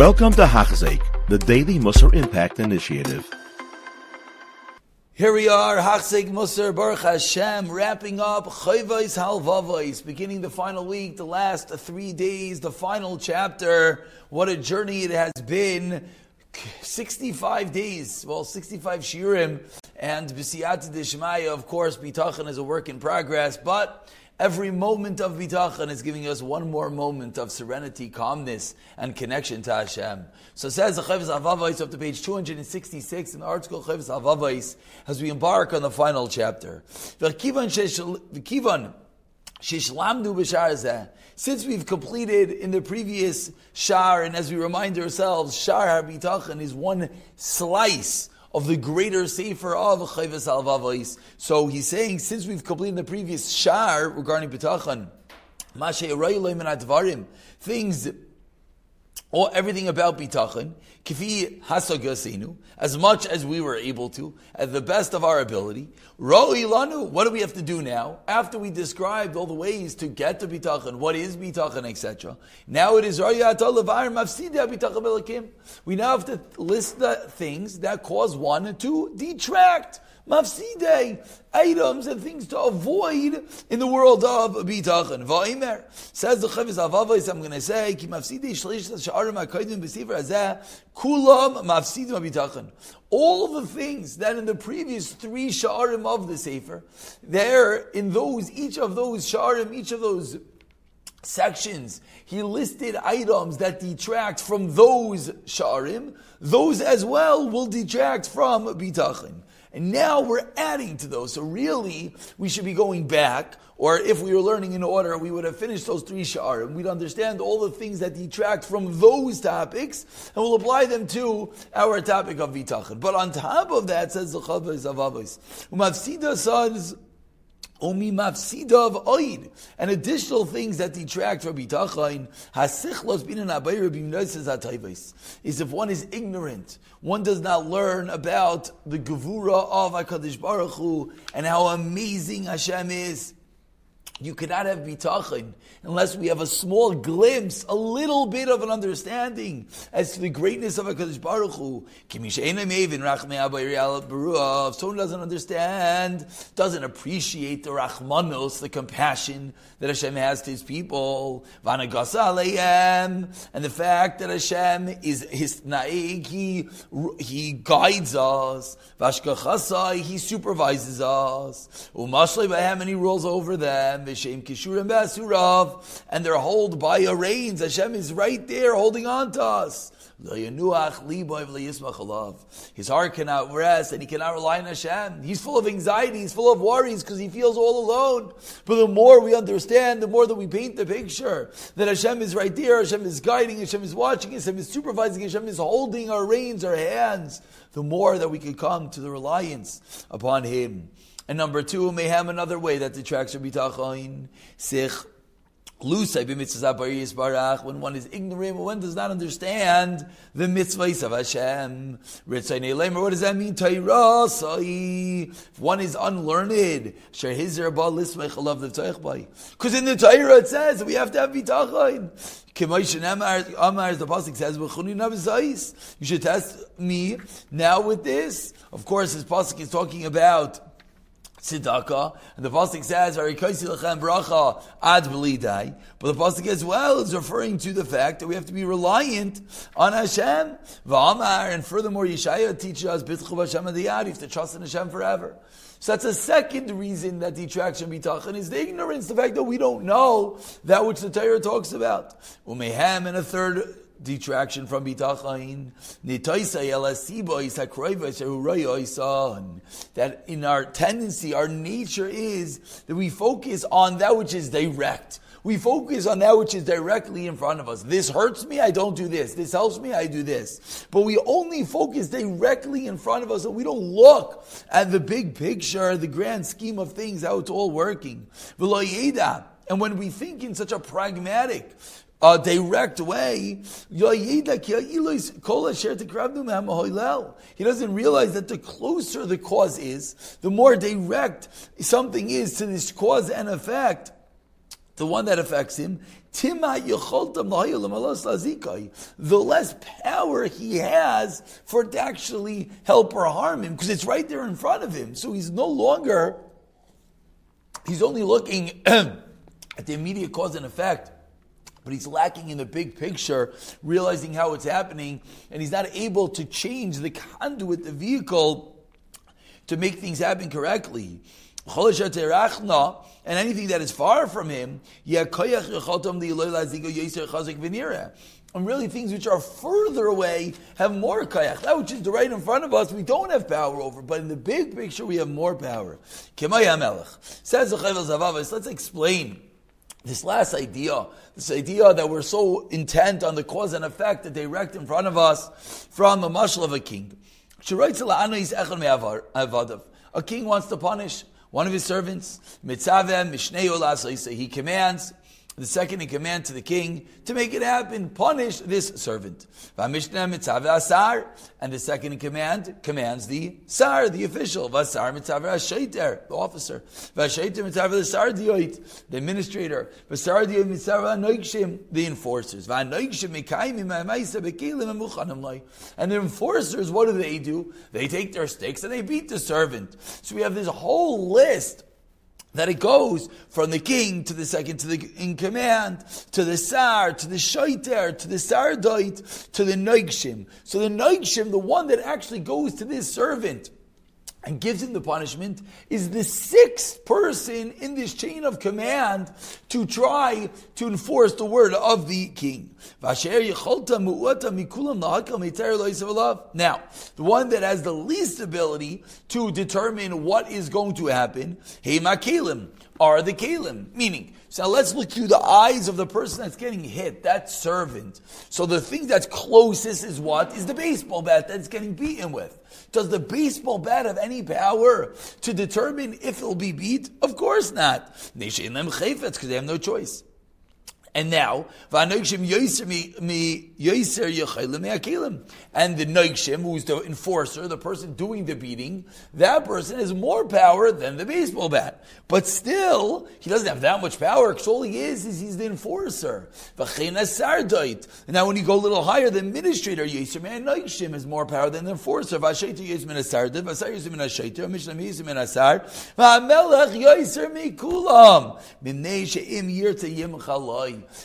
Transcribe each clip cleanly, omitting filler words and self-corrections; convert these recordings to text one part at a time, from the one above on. Welcome to Hachzik, the Daily Musar Impact Initiative. Here we are, Hachzik Musar, Baruch Hashem, wrapping up Chovos HaLevavos, beginning the final week, the last 3 days, the final chapter. What a journey it has been. 65 days, well, 65 shirim, and B'siyata D'Shemaya, of course, Bitachon is a work in progress, but every moment of Bitachon is giving us one more moment of serenity, calmness, and connection to Hashem. So says the Chavos Avos up to page 266 in the article Chavos Avos as we embark on the final chapter. Since we've completed in the previous Shar, and as we remind ourselves, Shar HaBitachon is one slice of the greater sefer of Chovos HaLevavos. So he's saying, since we've completed the previous Shar regarding Bitachon, Mashiayim leiman advarim, things, or everything about Bitachon, kifi hasagasinu, as much as we were able to, at the best of our ability. Roi lanu, what do we have to do now? After we described all the ways to get to Bitachon, what is Bitachon, etc. Now it is Mafsida. We now have to list the things that cause one to detract. Mafsidai, items and things to avoid in the world of Bitachon. Va'imer, says the Chovos HaLevavos, I'm going to say, Ki mafsidai shlish sha'arim ha'kodim b'sefer hazeh, kulam mafsidim ha'bitachon. All the things that in the previous 3 sha'arim of the sefer, there in those, each of those sha'arim, each of those sections, he listed items that detract from those sha'arim. Those as well will detract from Bitachon. And now we're adding to those. So really, we should be going back, or if we were learning in order, we would have finished those 3 sha'arim. We'd understand all the things that detract from those topics, and we'll apply them to our topic of Bitachon. But on top of that, says the Chavos HaLevavos, Mafsida sons, Omimavsidav oid, and additional things that detract from Bitachon. Hasichlos bin abayir b'mnoises atayvos is if one is ignorant, one does not learn about the Gevura of HaKadosh Baruch Hu and how amazing Hashem is. You cannot have Bitachon unless we have a small glimpse, a little bit of an understanding as to the greatness of HaKadosh Baruch Hu. If someone doesn't understand, doesn't appreciate the Rachmanos, the compassion that Hashem has to His people, and the fact that Hashem is His Na'eg, He guides us, He supervises us, and He rules over them, and they're held by our reins. Hashem is right there holding on to us. His heart cannot rest and he cannot rely on Hashem. He's full of anxiety, he's full of worries because he feels all alone. But the more we understand, the more that we paint the picture that Hashem is right there, Hashem is guiding, Hashem is watching, Hashem is supervising, Hashem is holding our reins, our hands, the more that we can come to the reliance upon Him. And number 2, may have another way that detracts from Bitachon. When one is ignorant, one does not understand the mitzvahs of Hashem. What does that mean? If one is unlearned, because in the Torah it says we have to have Bitachon. The Pasuk says, you should test me now with this. Of course, this Pasuk is talking about Tzedaka, and the Pasuk says, but the Pasuk as well is referring to the fact that we have to be reliant on Hashem. And furthermore, Yeshayah teaches us, you have to trust in Hashem forever. So that's a second reason that detraction Bitachon is the ignorance, the fact that we don't know that which the Torah talks about. And a third detraction from Bitachon, that in our tendency, our nature is that we focus on that which is direct. We focus on that which is directly in front of us. This hurts me, I don't do this. This helps me, I do this. But we only focus directly in front of us, and we don't look at the big picture, the grand scheme of things, how it's all working. And when we think in such a pragmatic, direct way, he doesn't realize that the closer the cause is, the more direct something is to this cause and effect, the one that affects him, the less power he has for it to actually help or harm him, because it's right there in front of him. So he's no longer, he's only looking at the immediate cause and effect, but he's lacking in the big picture, realizing how it's happening, and he's not able to change the conduit, the vehicle, to make things happen correctly. And anything that is far from him, and really things which are further away have more kayach. That which is right in front of us, we don't have power over, but in the big picture, we have more power. Says the Chavos Avos, let's explain this last idea, this idea that we're so intent on the cause and effect that they wrecked in front of us from the mashal of a king. A king wants to punish one of his servants. He commands the second in command to the king to make it happen, punish this servant. And the second in command commands the sar, the official, the officer, the administrator, the enforcers. And the enforcers, what do? They take their sticks and they beat the servant. So we have this whole list that it goes from the king to the second to the in command, to the sar, to the shoiter, to the sardite, to the noigshim. So the noigshim, the one that actually goes to this servant and gives him the punishment, is the sixth person in this chain of command to try to enforce the word of the king. Now, the one that has the least ability to determine what is going to happen are the kalim, meaning, so now let's look through the eyes of the person that's getting hit, that servant. So the thing that's closest is what? Is the baseball bat that's getting beaten with. Does the baseball bat have any power to determine if it'll be beat? Of course not. Because they have no choice. And now, and the noigshim, who's the enforcer, the person doing the beating, that person has more power than the baseball bat. But still, he doesn't have that much power, because all he is he's the enforcer. And now when you go a little higher, the administrator, noigshim, has more power than the enforcer.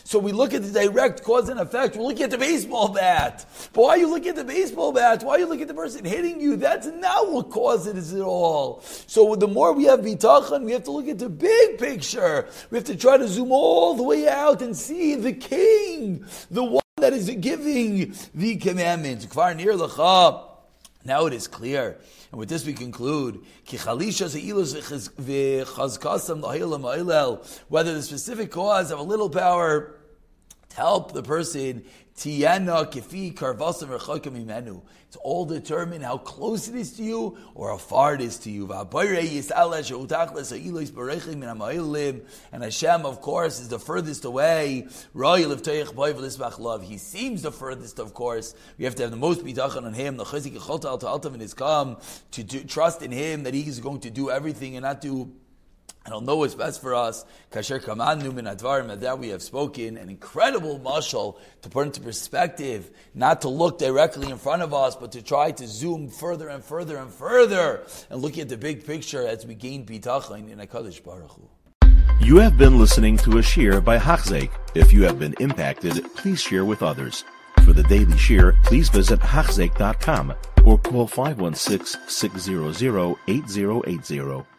So we look at the direct cause and effect. We're looking at the baseball bat. But why are you looking at the baseball bat? Why are you looking at the person hitting you? That's not what caused it at all. So the more we have bitachon, we have to look at the big picture. We have to try to zoom all the way out and see the king, the one that is giving the commandments. Now it is clear. And with this we conclude, whether the specific cause have a little power to help the person, it's all determined how close it is to you or how far it is to you. And Hashem, of course, is the furthest away. He seems the furthest, of course. We have to have the most bitachon on Him, the Chayzik and His come to trust in Him that He is going to do everything and not do. And I'll know what's best for us. Kasher kaman numin advarim, at that we have spoken, an incredible mashal to put into perspective, not to look directly in front of us, but to try to zoom further and further and further, and look at the big picture as we gain bitachon in HaKadosh Baruch Hu. You have been listening to a shir by Hachzeik. If you have been impacted, please share with others. For the daily shir, please visit Hachzeik.com or call 516-600-8080.